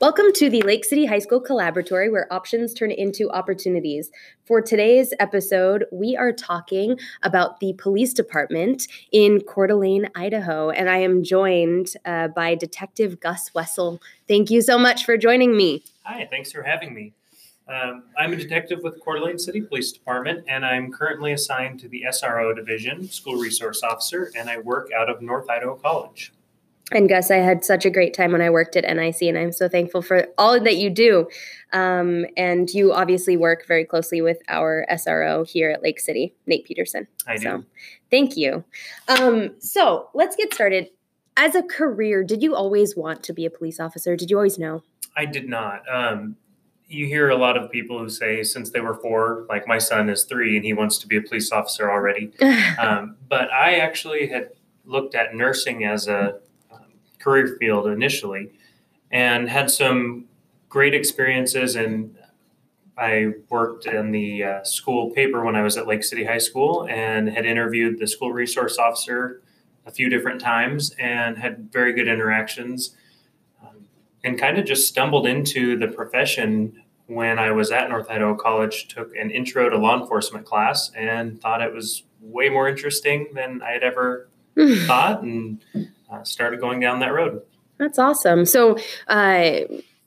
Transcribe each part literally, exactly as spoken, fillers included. Welcome to the Lake City High School Collaboratory, where options turn into opportunities. For today's episode, we are talking about the police department in Coeur d'Alene, Idaho, and I am joined uh, by Detective Gus Wessel. Thank you so much for joining me. Hi, thanks for having me. Um, I'm a detective with the Coeur d'Alene City Police Department, and I'm currently assigned to the S R O Division, School Resource Officer, and I work out of North Idaho College. And Gus, I had such a great time when I worked at N I C, and I'm so thankful for all that you do. Um, and you obviously work very closely with our S R O here at Lake City, Nate Peterson. I do. So, thank you. Um, so let's get started. As a career, did you always want to be a police officer? Did you always know? I did not. Um, you hear a lot of people who say since they were four, like my son is three, and he wants to be a police officer already. um, but I actually had looked at nursing as a career field initially, and had some great experiences. And I worked in the uh, school paper when I was at Lake City High School, and had interviewed the school resource officer a few different times, and had very good interactions. Um, and kind of just stumbled into the profession when I was at North Idaho College. Took an intro to law enforcement class, and thought it was way more interesting than I had ever thought, and Uh, started going down that road. That's awesome. So uh,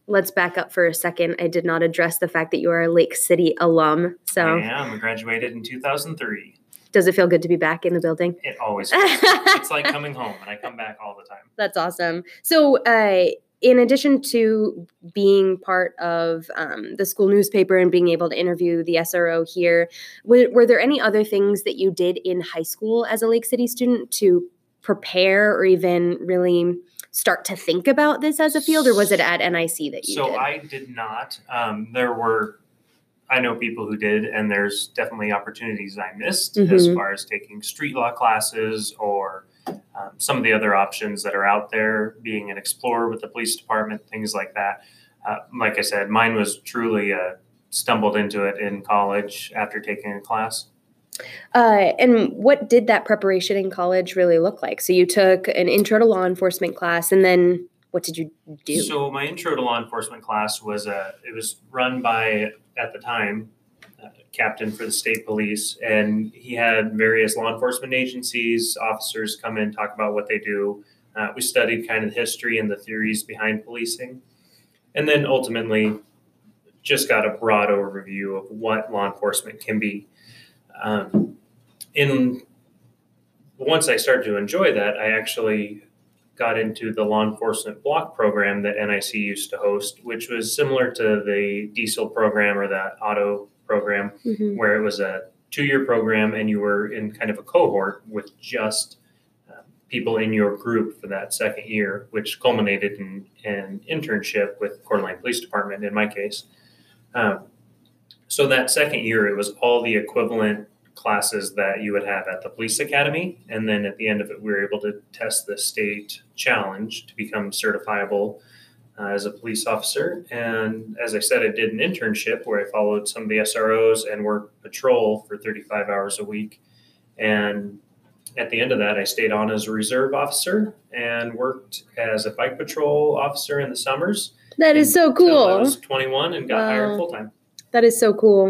let's back up for a second. I did not address the fact that you are a Lake City alum. So I am. I graduated in two thousand three. Does it feel good to be back in the building? It always feels good. It's like coming home, and I come back all the time. That's awesome. So uh, in addition to being part of um, the school newspaper and being able to interview the S R O here, were, were there any other things that you did in high school as a Lake City student to prepare or even really start to think about this as a field, or was it at N I C that you so did? So I did not. Um, there were, I know people who did, and there's definitely opportunities I missed mm-hmm. as far as taking street law classes or um, some of the other options that are out there, being an explorer with the police department, things like that. Uh, like I said, mine was truly a stumbled into it in college after taking a class. Uh, and what did that preparation in college really look like? So you took an intro to law enforcement class, and then what did you do? So my intro to law enforcement class was a, it was run by, at the time, uh, captain for the state police, and he had various law enforcement agencies, officers come in, talk about what they do. Uh, we studied kind of the history and the theories behind policing, and then ultimately just got a broad overview of what law enforcement can be. Um, in once I started to enjoy that, I actually got into the law enforcement block program that N I C used to host, which was similar to the diesel program or the auto program, mm-hmm. where it was a two-year program and you were in kind of a cohort with just uh, people in your group for that second year, which culminated in an internship with Coeur d'Alene Police Department in my case. Um, So that second year, it was all the equivalent classes that you would have at the police academy. And then at the end of it, we were able to test the state challenge to become certifiable uh, as a police officer. And as I said, I did an internship where I followed some of the S R Os and worked patrol for thirty-five hours a week. And at the end of that, I stayed on as a reserve officer and worked as a bike patrol officer in the summers. That is so cool. I was twenty-one and got wow. hired full time. That is so cool.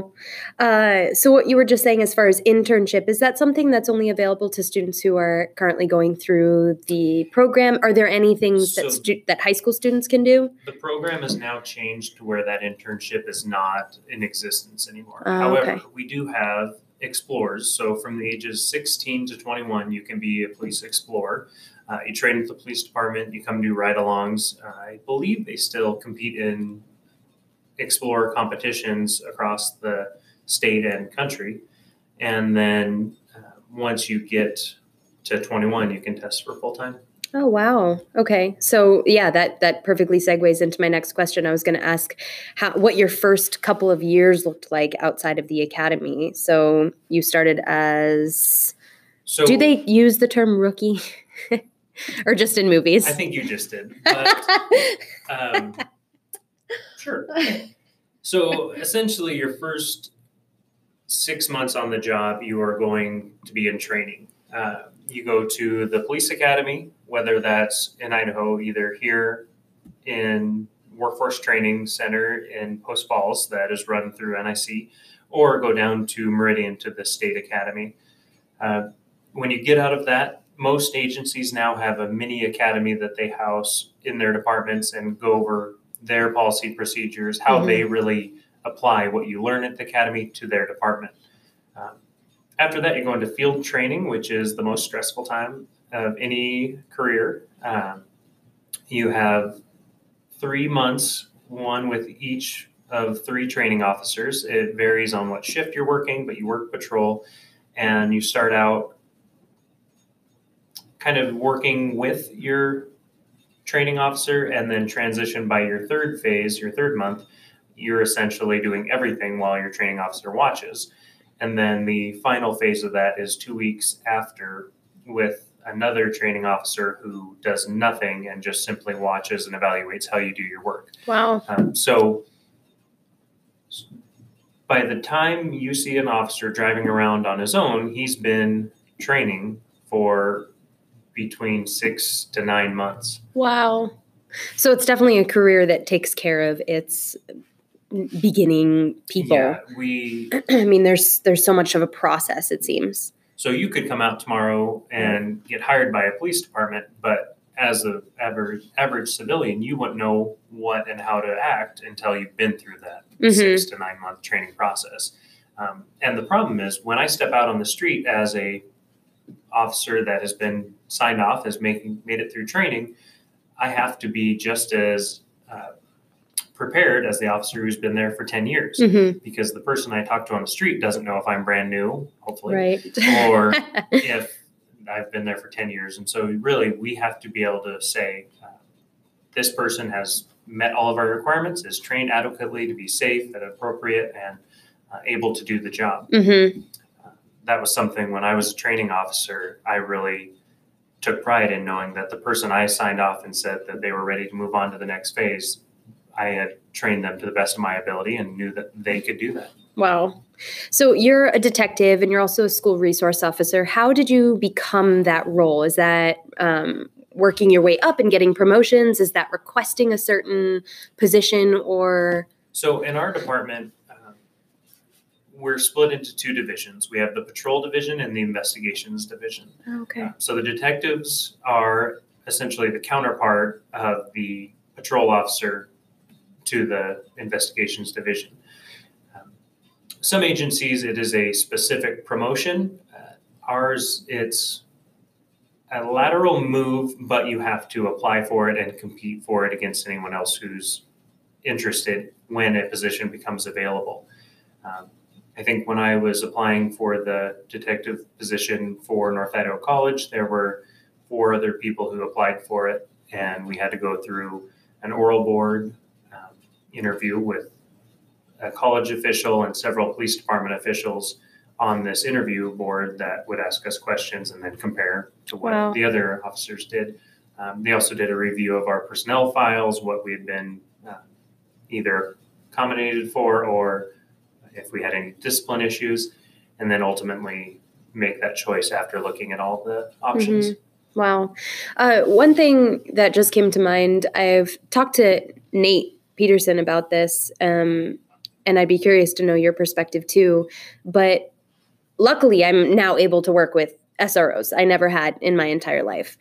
Uh, so what you were just saying as far as internship, is that something that's only available to students who are currently going through the program? Are there any things so that stu- that high school students can do? The program has now changed to where that internship is not in existence anymore. Oh, However, okay. we do have explorers. So from the ages sixteen to twenty-one, you can be a police explorer. Uh, you train with the police department. You come do ride-alongs. Uh, I believe they still compete in explore competitions across the state and country. And then uh, once you get to twenty-one, you can test for full-time. Oh, wow. Okay. So yeah, that, that perfectly segues into my next question. I was going to ask how, what your first couple of years looked like outside of the academy. So you started as, so, do they use the term rookie or just in movies? I think you just did. But, um, Sure. So essentially your first six months on the job, you are going to be in training. Uh, you go to the police academy, whether that's in Idaho, either here in workforce training center in Post Falls that is run through N I C, or go down to Meridian to the State Academy. Uh, when you get out of that, most agencies now have a mini academy that they house in their departments and go over their policy procedures, how mm-hmm. they really apply what you learn at the academy to their department. Uh, after that, you go into field training, which is the most stressful time of any career. Um, you have three months, one with each of three training officers. It varies on what shift you're working, but you work patrol, and you start out kind of working with your training officer, and then transition by your third phase, your third month, you're essentially doing everything while your training officer watches. And then the final phase of that is two weeks after with another training officer who does nothing and just simply watches and evaluates how you do your work. Wow. Um, so by the time you see an officer driving around on his own, he's been training for between six to nine months. Wow. So it's definitely a career that takes care of its beginning people. Yeah, we. I mean, there's there's so much of a process, it seems. So you could come out tomorrow and get hired by a police department, but as an average average civilian, you wouldn't know what and how to act until you've been through that mm-hmm. six to nine month training process. Um, and the problem is, when I step out on the street as a officer that has been signed off as making made it through training, I have to be just as uh, prepared as the officer who's been there for ten years, mm-hmm. because the person I talk to on the street doesn't know if I'm brand new, hopefully, right. or if I've been there for ten years. And so really we have to be able to say, uh, this person has met all of our requirements, is trained adequately to be safe and appropriate and uh, able to do the job. Mm-hmm. Uh, that was something when I was a training officer, I really took pride in knowing that the person I signed off and said that they were ready to move on to the next phase, I had trained them to the best of my ability and knew that they could do that. Wow. So you're a detective and you're also a school resource officer. How did you become that role? Is that um, working your way up and getting promotions? Is that requesting a certain position or? So in our department, um, we're split into two divisions. We have the patrol division and the investigations division. Okay. Uh, so the detectives are essentially the counterpart of the patrol officer to the investigations division. Um, some agencies, it is a specific promotion. Uh, ours, it's a lateral move, but you have to apply for it and compete for it against anyone else who's interested when a position becomes available. Um, I think when I was applying for the detective position for North Idaho College, there were four other people who applied for it, and we had to go through an oral board interview with a college official and several police department officials on this interview board that would ask us questions and then compare to what wow. the other officers did. Um, they also did a review of our personnel files, what we had been uh, either accommodated for or if we had any discipline issues, and then ultimately make that choice after looking at all the options. Mm-hmm. Wow. Uh, one thing that just came to mind, I've talked to Nate Peterson about this, um, and I'd be curious to know your perspective too. But luckily, I'm now able to work with S R Os. I never had in my entire life.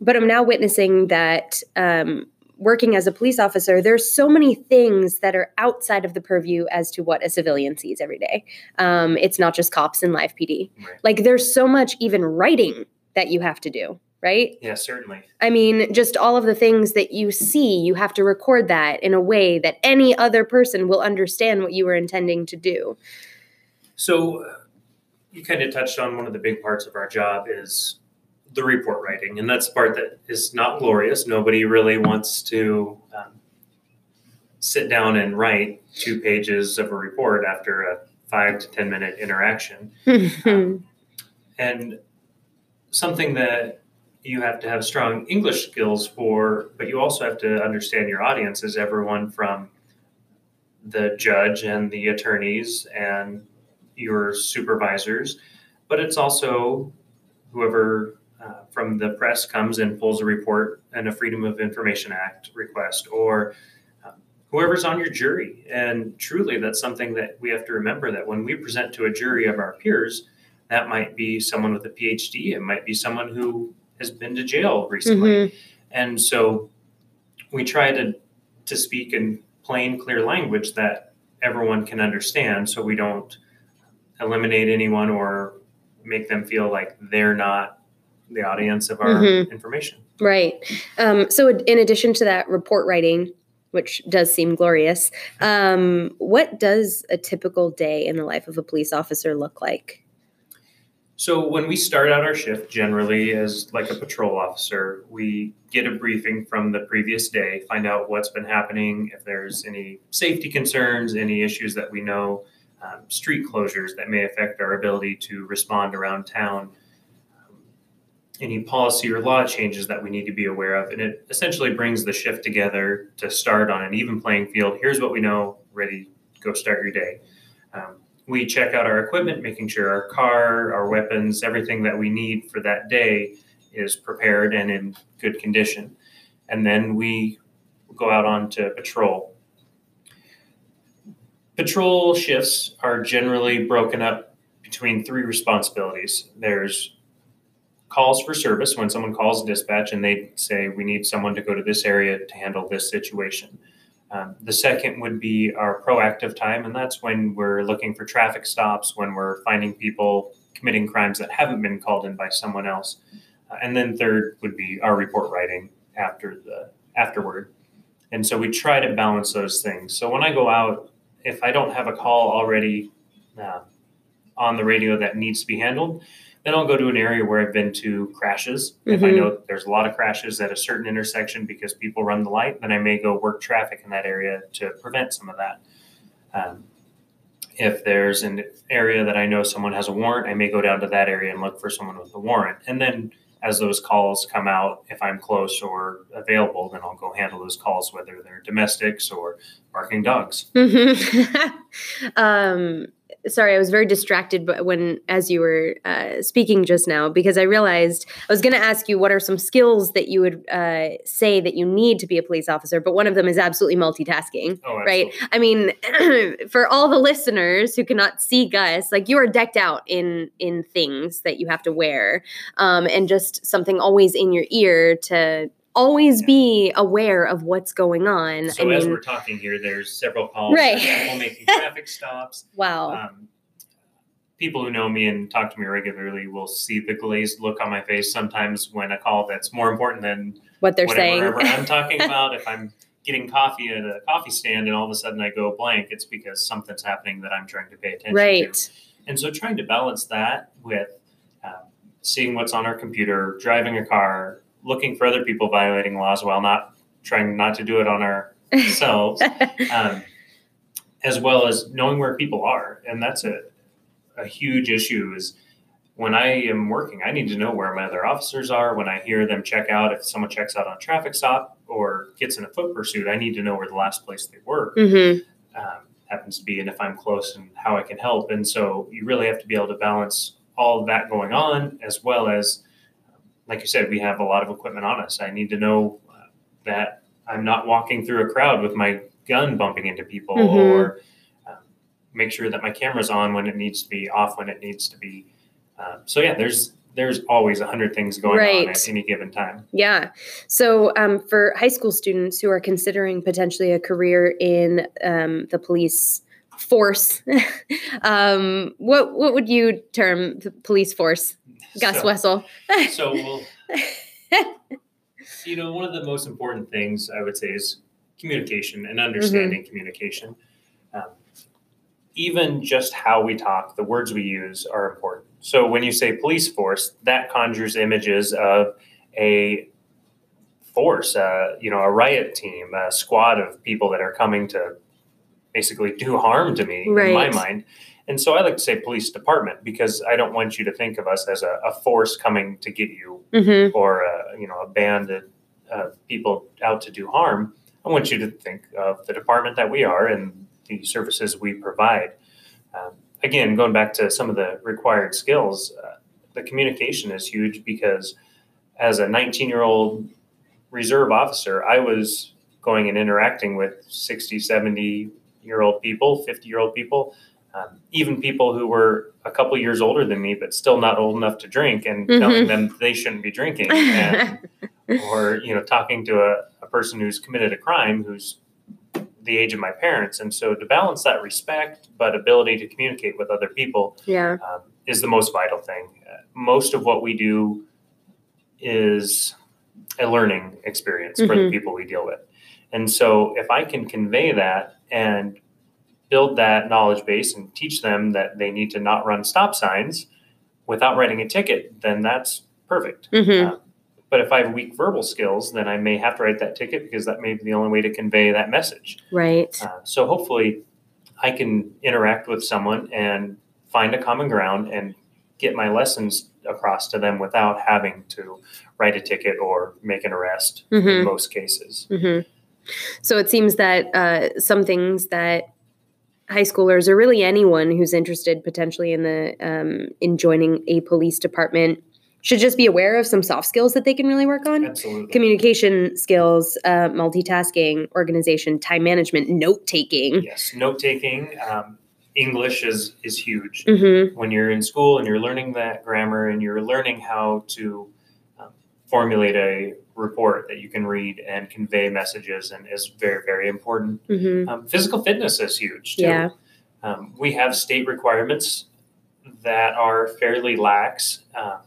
But I'm now witnessing that um, working as a police officer, there's so many things that are outside of the purview as to what a civilian sees every day. Um, it's not just cops and live P D. Right. Like there's so much even writing that you have to do. Right? Yeah, certainly. I mean, just all of the things that you see, you have to record that in a way that any other person will understand what you were intending to do. So uh, you kind of touched on one of the big parts of our job is the report writing. And that's the part that is not glorious. Nobody really wants to um, sit down and write two pages of a report after a five to ten minute interaction. um, and something that you have to have strong English skills for, but you also have to understand your audience is everyone from the judge and the attorneys and your supervisors. But it's also whoever uh, from the press comes and pulls a report and a Freedom of Information Act request, or um, whoever's on your jury. And truly, that's something that we have to remember, that when we present to a jury of our peers, that might be someone with a P H D. It might be someone who has been to jail recently. Mm-hmm. And so we try to to speak in plain, clear language that everyone can understand, so we don't eliminate anyone or make them feel like they're not the audience of our mm-hmm. information. Right. Um, so in addition to that report writing, which does seem glorious, um, what does a typical day in the life of a police officer look like? So when we start out our shift, generally as like a patrol officer, we get a briefing from the previous day, find out what's been happening, if there's any safety concerns, any issues that we know, um, street closures that may affect our ability to respond around town, um, any policy or law changes that we need to be aware of. And it essentially brings the shift together to start on an even playing field. Here's what we know, ready, go start your day. Um, We check out our equipment, making sure our car, our weapons, everything that we need for that day is prepared and in good condition. And then we go out on to patrol. Patrol shifts are generally broken up between three responsibilities. There's calls for service, when someone calls dispatch and they say, we need someone to go to this area to handle this situation. Um, the second would be our proactive time, and that's when we're looking for traffic stops, when we're finding people committing crimes that haven't been called in by someone else. Uh, and then third would be our report writing after the afterward. And so we try to balance those things. So when I go out, if I don't have a call already uh, on the radio that needs to be handled, then I'll go to an area where I've been to crashes. Mm-hmm. If I know that there's a lot of crashes at a certain intersection because people run the light, then I may go work traffic in that area to prevent some of that. Um, if there's an area that I know someone has a warrant, I may go down to that area and look for someone with a warrant. And then as those calls come out, if I'm close or available, then I'll go handle those calls, whether they're domestics or barking dogs. Mm-hmm. um Sorry, I was very distracted but when as you were uh, speaking just now, because I realized I was going to ask you what are some skills that you would uh, say that you need to be a police officer, but one of them is absolutely multitasking, oh, absolutely. Right? I mean, for all the listeners who cannot see Gus, like you are decked out in in things that you have to wear um, and just something always in your ear to always yeah. be aware of what's going on. So I as mean, we're talking here, there's several calls, right. people making traffic stops. Wow. Um, people who know me and talk to me regularly will see the glazed look on my face sometimes when a call that's more important than what they're whatever, saying. I'm talking about. If I'm getting coffee at a coffee stand and all of a sudden I go blank, it's because something's happening that I'm trying to pay attention right. to. And so trying to balance that with um, seeing what's on our computer, driving a car, looking for other people violating laws while not trying not to do it on ourselves, um, as well as knowing where people are. And that's a, a huge issue is when I am working, I need to know where my other officers are. When I hear them check out, if someone checks out on a traffic stop or gets in a foot pursuit, I need to know where the last place they were mm-hmm. um, happens to be and if I'm close and how I can help. And so you really have to be able to balance all of that going on, as well as like you said, we have a lot of equipment on us. I need to know uh, that I'm not walking through a crowd with my gun bumping into people mm-hmm. or um, make sure that my camera's on when it needs to be, off when it needs to be. Uh, so, yeah, there's there's always a hundred things going right. on at any given time. Yeah. So um, for high school students who are considering potentially a career in um, the police force, um, what what would you term the police force? Gus so, Wessel. so, we'll, you know, one of the most important things I would say is communication and understanding mm-hmm. communication. Um, even just how we talk, the words we use are important. So when you say police force, that conjures images of a force, uh, you know, a riot team, a squad of people that are coming to basically do harm to me right. in my mind. And so I like to say police department, because I don't want you to think of us as a, a force coming to get you mm-hmm. or a, you know, a band of uh, people out to do harm. I want you to think of the department that we are and the services we provide. Um, again, going back to some of the required skills, uh, the communication is huge because as a nineteen-year-old reserve officer, I was going and interacting with sixty, seventy-year-old people, fifty-year-old people, um, even people who were a couple years older than me, but still not old enough to drink, and mm-hmm. telling them they shouldn't be drinking, and, or, you know, talking to a, a person who's committed a crime who's the age of my parents. And so to balance that respect, but ability to communicate with other people yeah. um, is the most vital thing. Uh, most of what we do is a learning experience mm-hmm. for the people we deal with. And so if I can convey that and build that knowledge base and teach them that they need to not run stop signs without writing a ticket, then that's perfect. Mm-hmm. Uh, but if I have weak verbal skills, then I may have to write that ticket because that may be the only way to convey that message. Right. Uh, so hopefully I can interact with someone and find a common ground and get my lessons across to them without having to write a ticket or make an arrest mm-hmm. in most cases. Mm-hmm. So it seems that uh, some things that high schoolers, or really anyone who's interested potentially in the um, in joining a police department, should just be aware of some soft skills that they can really work on. Absolutely. Communication skills, uh, multitasking, organization, time management, note taking. Yes, note taking. Um, English is is huge mm-hmm. when you're in school and you're learning that grammar and you're learning how to um, formulate a report that you can read and convey messages, and is very, very important. Mm-hmm. Um, physical fitness is huge too. Yeah. Um, we have state requirements that are fairly lax. Um,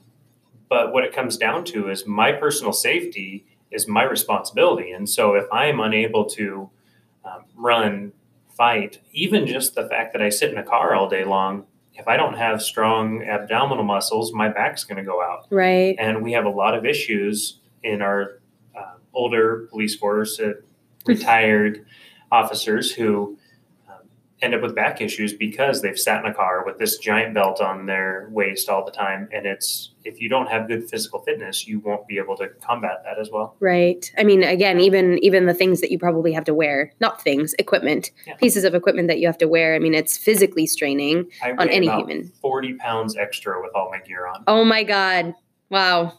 but what it comes down to is my personal safety is my responsibility. And so if I'm unable to um, run, fight, even just the fact that I sit in a car all day long, if I don't have strong abdominal muscles, my back's going to go out. Right. And we have a lot of issues in our uh, older police force, uh, retired officers who um, end up with back issues because they've sat in a car with this giant belt on their waist all the time. And it's, if you don't have good physical fitness, you won't be able to combat that as well. Right. I mean, again, even, even the things that you probably have to wear, not things, equipment, yeah. pieces of equipment that you have to wear. I mean, it's physically straining I on any about human. forty pounds extra with all my gear on. Oh my God. Wow.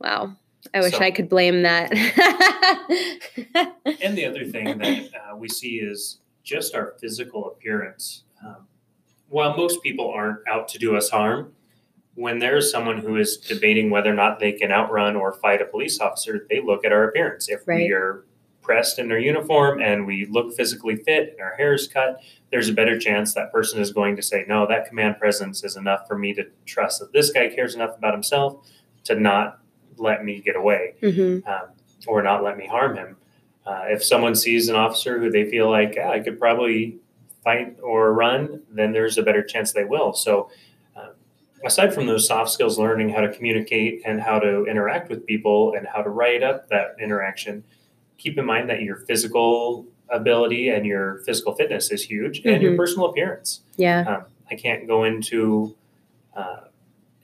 Wow. I wish so, I could blame that. And the other thing that uh, we see is just our physical appearance. Um, while most people aren't out to do us harm, when there's someone who is debating whether or not they can outrun or fight a police officer, they look at our appearance. If right. we are pressed in their uniform and we look physically fit and our hair is cut, there's a better chance that person is going to say, no, that command presence is enough for me to trust that this guy cares enough about himself to not let me get away mm-hmm. um, or not let me harm him. Uh, if someone sees an officer who they feel like, yeah, I could probably fight or run, then there's a better chance they will. So uh, aside from those soft skills, learning how to communicate and how to interact with people and how to write up that interaction, keep in mind that your physical ability and your physical fitness is huge mm-hmm. and your personal appearance. Yeah. Um, I can't go into uh,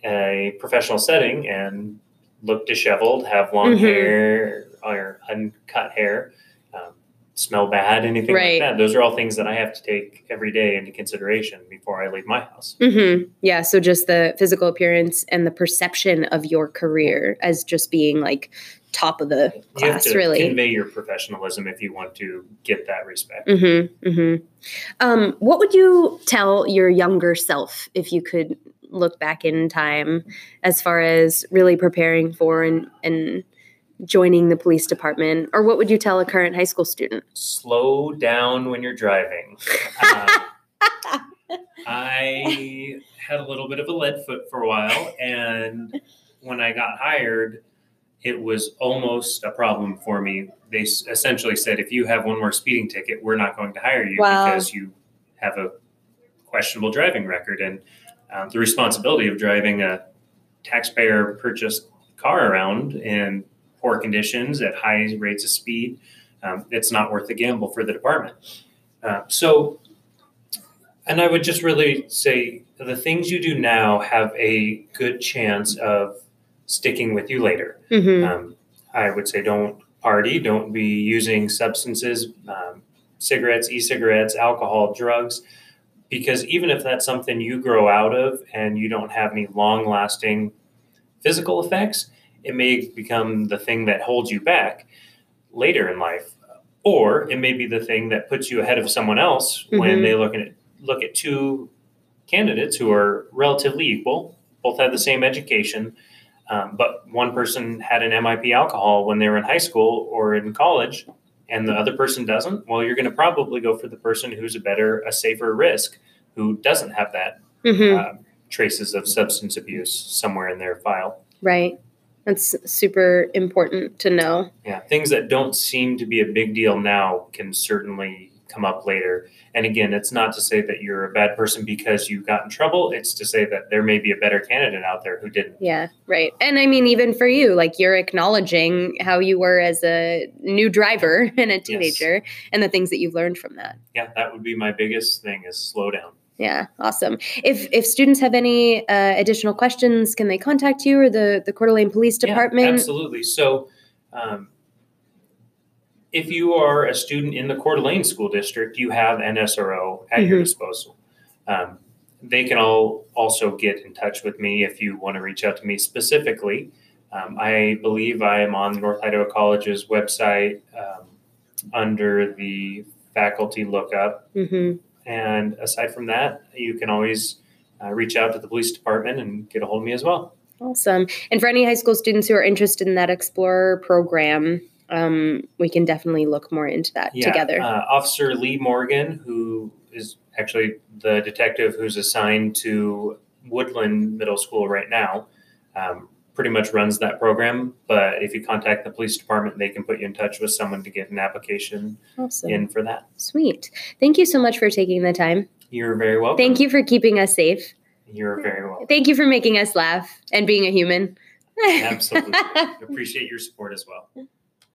a professional setting and look disheveled, have long mm-hmm. hair or uncut hair, um, smell bad, anything right. like that. Those are all things that I have to take every day into consideration before I leave my house. Mm-hmm. Yeah. So just the physical appearance and the perception of your career as just being like top of the you class, have to really convey your professionalism if you want to get that respect. Mm-hmm. Mm-hmm. Um, what would you tell your younger self if you could look back in time as far as really preparing for and, and joining the police department? Or what would you tell a current high school student? Slow down when you're driving. uh, I had a little bit of a lead foot for a while. And when I got hired, it was almost a problem for me. They essentially said, if you have one more speeding ticket, we're not going to hire you wow. because you have a questionable driving record. And Um, the responsibility of driving a taxpayer-purchased car around in poor conditions at high rates of speed, um, it's not worth the gamble for the department. Uh, so, and I would just really say the things you do now have a good chance of sticking with you later. Mm-hmm. Um, I would say don't party, don't be using substances, um, cigarettes, e-cigarettes, alcohol, drugs. Because even if that's something you grow out of and you don't have any long-lasting physical effects, it may become the thing that holds you back later in life. Or it may be the thing that puts you ahead of someone else mm-hmm. when they look at look at two candidates who are relatively equal, both had the same education, um, but one person had an M I P alcohol when they were in high school or in college, and the other person doesn't. Well, you're going to probably go for the person who's a better, a safer risk, who doesn't have that mm-hmm. uh, traces of substance abuse somewhere in their file. Right. That's super important to know. Yeah, things that don't seem to be a big deal now can certainly come up later. And again, it's not to say that you're a bad person because you got in trouble. It's to say that there may be a better candidate out there who didn't. Yeah, right. And I mean, even for you, like you're acknowledging how you were as a new driver and a teenager yes. and the things that you've learned from that. Yeah, that would be my biggest thing is slow down. Yeah, awesome. If if students have any uh, additional questions, can they contact you or the, the Coeur d'Alene Police Department? Yeah, absolutely. So um, if you are a student in the Coeur d'Alene School District, you have an S R O at mm-hmm. your disposal. Um, they can all also get in touch with me if you want to reach out to me specifically. Um, I believe I am on North Idaho College's website um, under the faculty lookup. Mm-hmm. And aside from that, you can always uh, reach out to the police department and get a hold of me as well. Awesome. And for any high school students who are interested in that Explorer program, um, we can definitely look more into that yeah. together. Uh, Officer Lee Morgan, who is actually the detective who's assigned to Woodland Middle School right now, um, pretty much runs that program. But if you contact the police department, they can put you in touch with someone to get an application awesome. in for that. Sweet. Thank you so much for taking the time. You're very welcome. Thank you for keeping us safe. You're very welcome. Thank you for making us laugh and being a human. Absolutely. Appreciate your support as well.